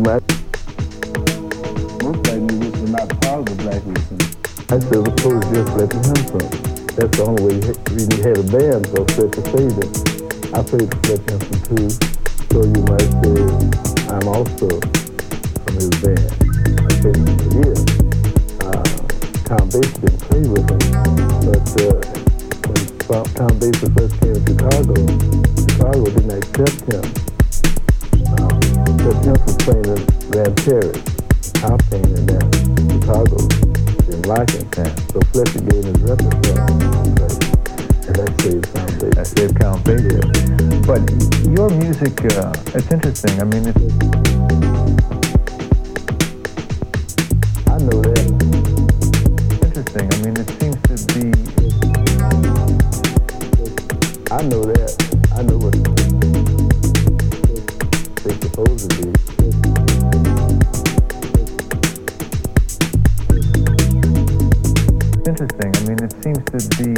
mal. Most black niggas are not proud of black reason. I said the police just let them have some. That's the only way you had a band, so said to say that. I played for Fred Hampton too, so you might say I'm also from his band. I came here, Tom Bates didn't play with him, but when Tom Bates first came to Chicago didn't accept him. Fred Hampton was playing in Rancheria, Tom came in that, Chicago didn't like him, so Fletcher gave his repertoire. I saved Count Basie. But your music, it's interesting. I mean, I know that. Interesting. I mean, it seems to be. I know that. I know what it's supposed to be. Interesting. I mean, it seems to be.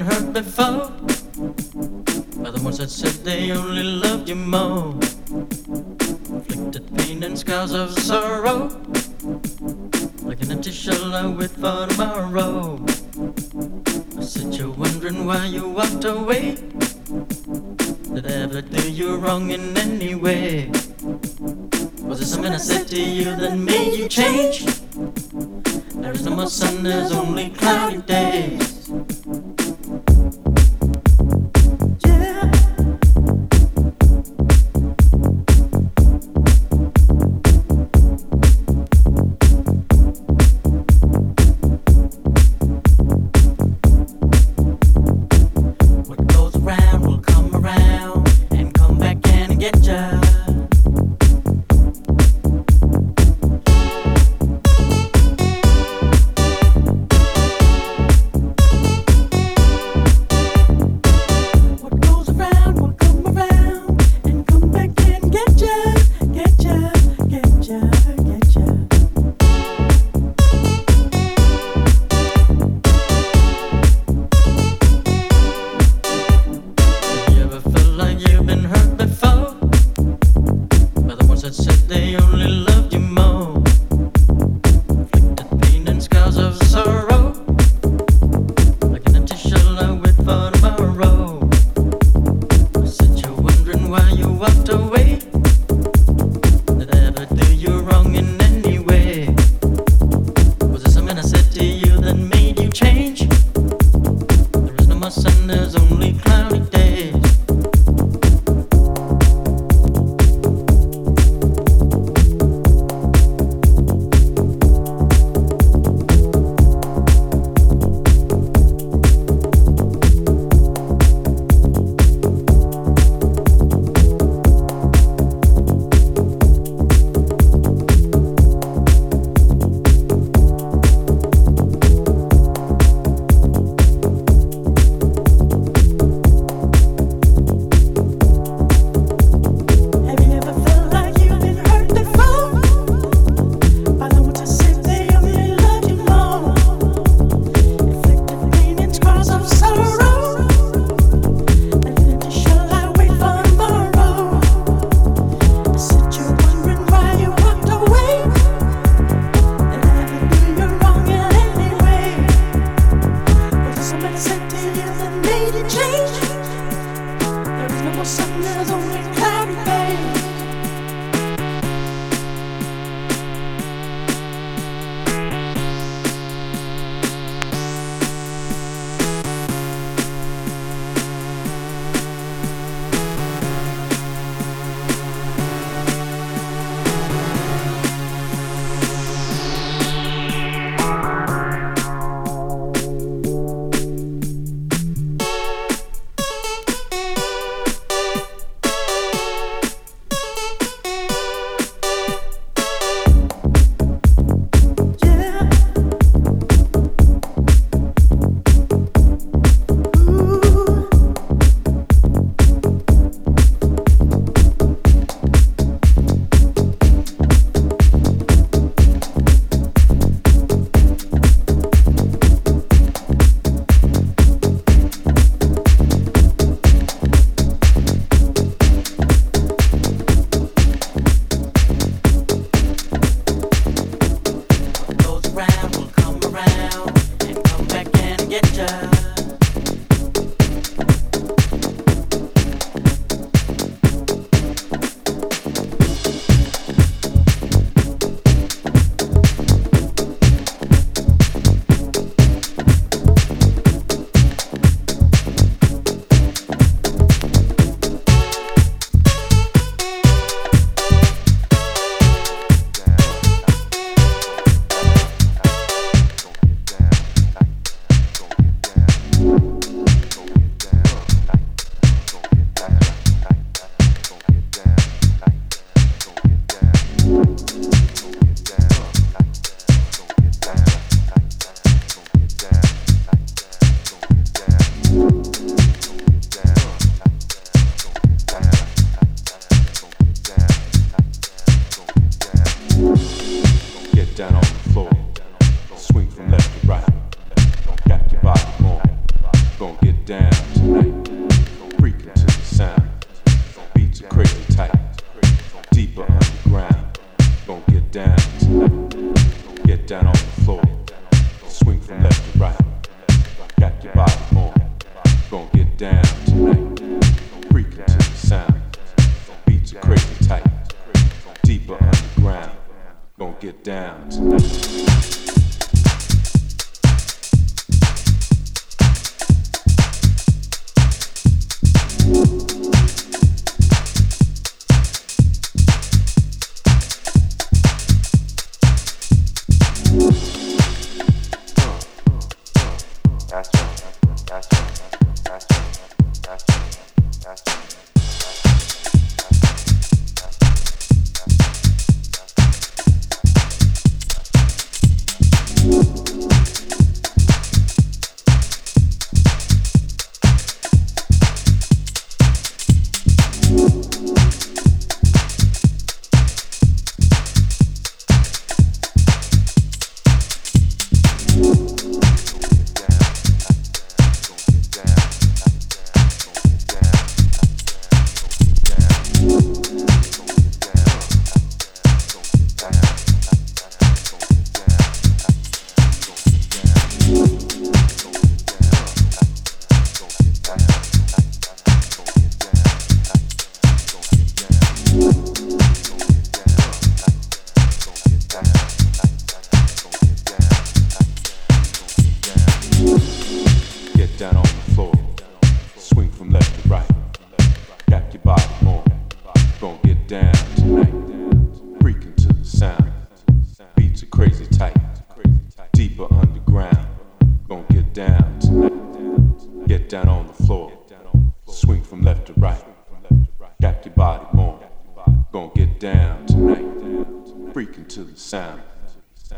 been hurt before by the ones that said they only loved you more. Inflicted pain and scars of sorrow, like an empty shell I wait for tomorrow. I said you're wondering why you walked away. Did I ever do you wrong in any way? Was it something I said to you that made you change? There is no more sun, there's only cloudy days.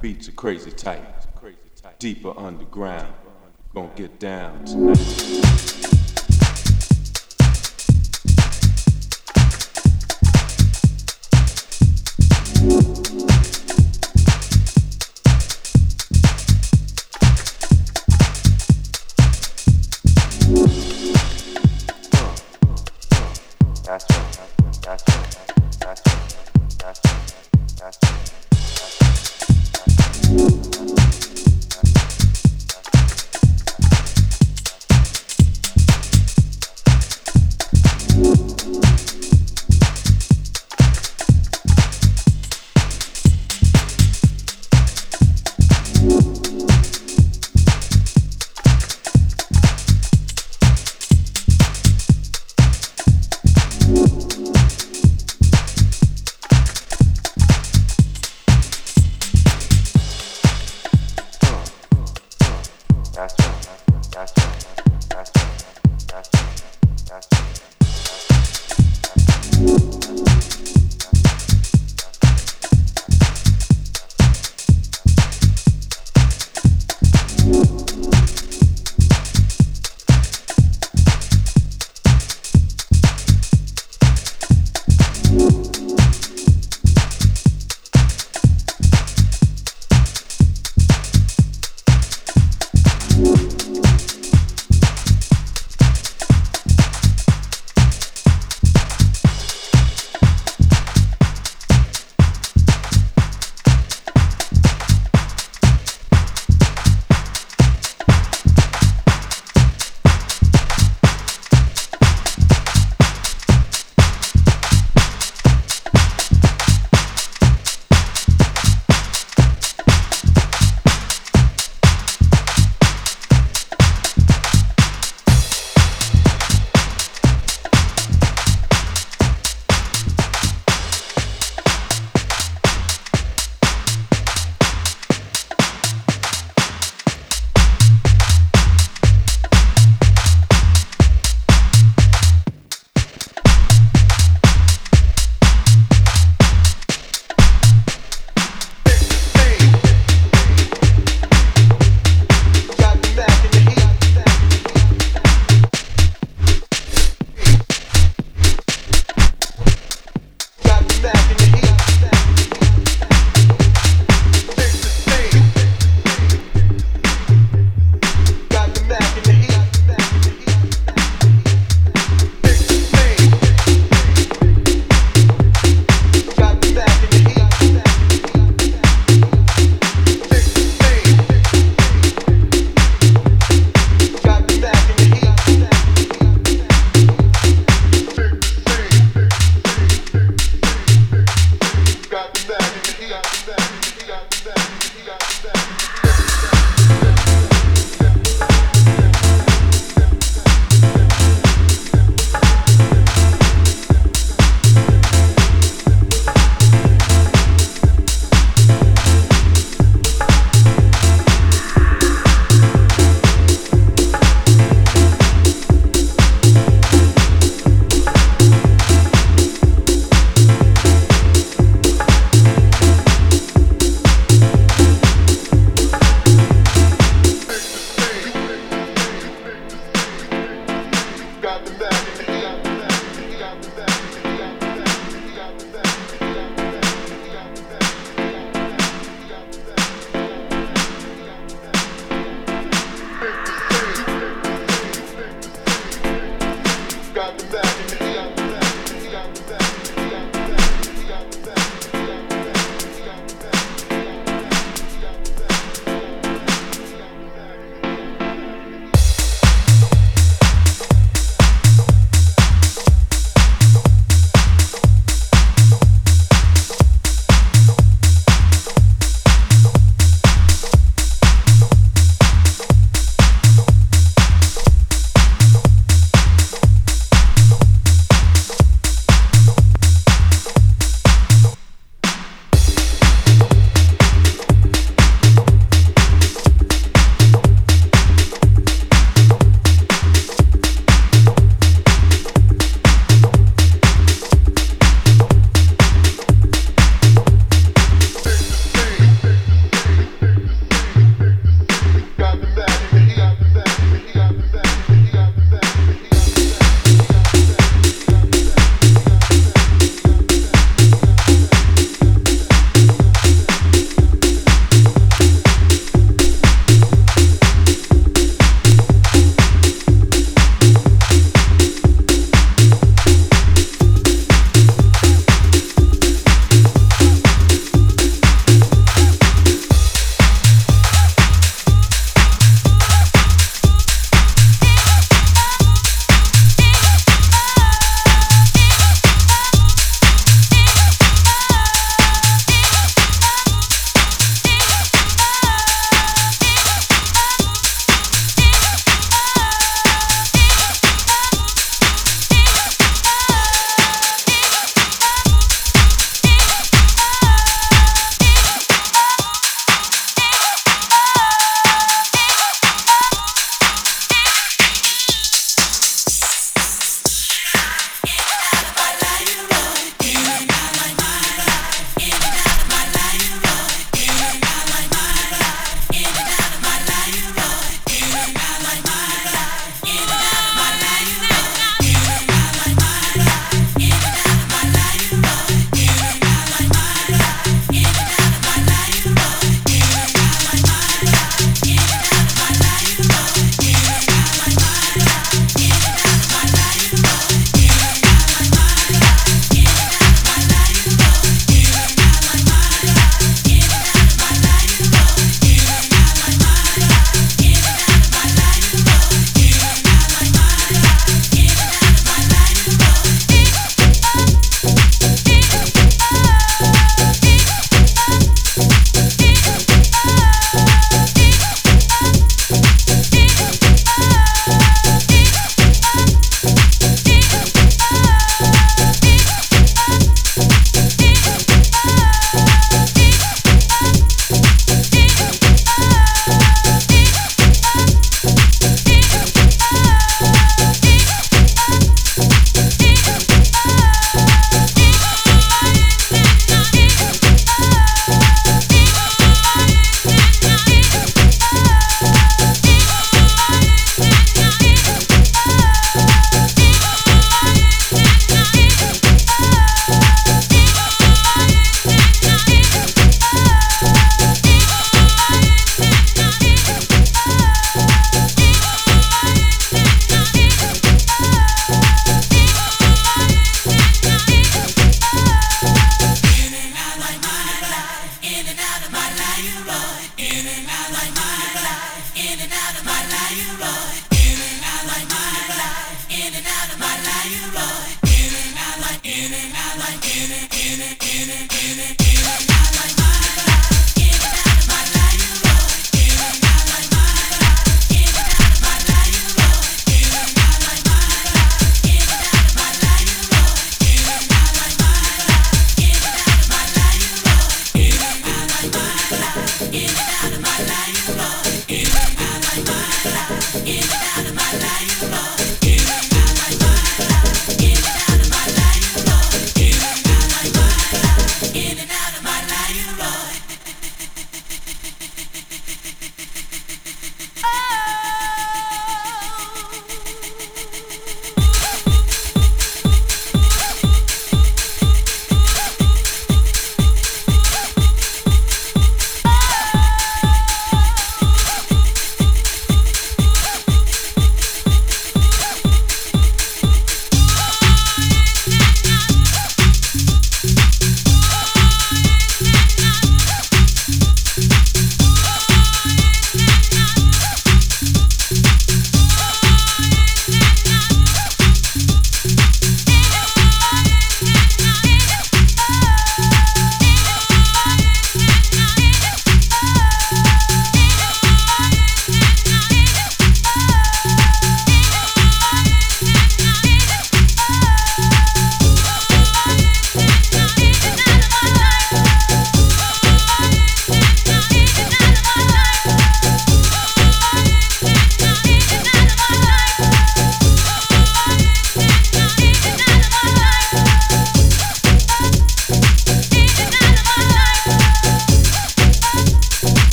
Beats are crazy tight, deeper underground, gonna get down tonight.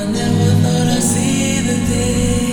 I never thought I'd see the day.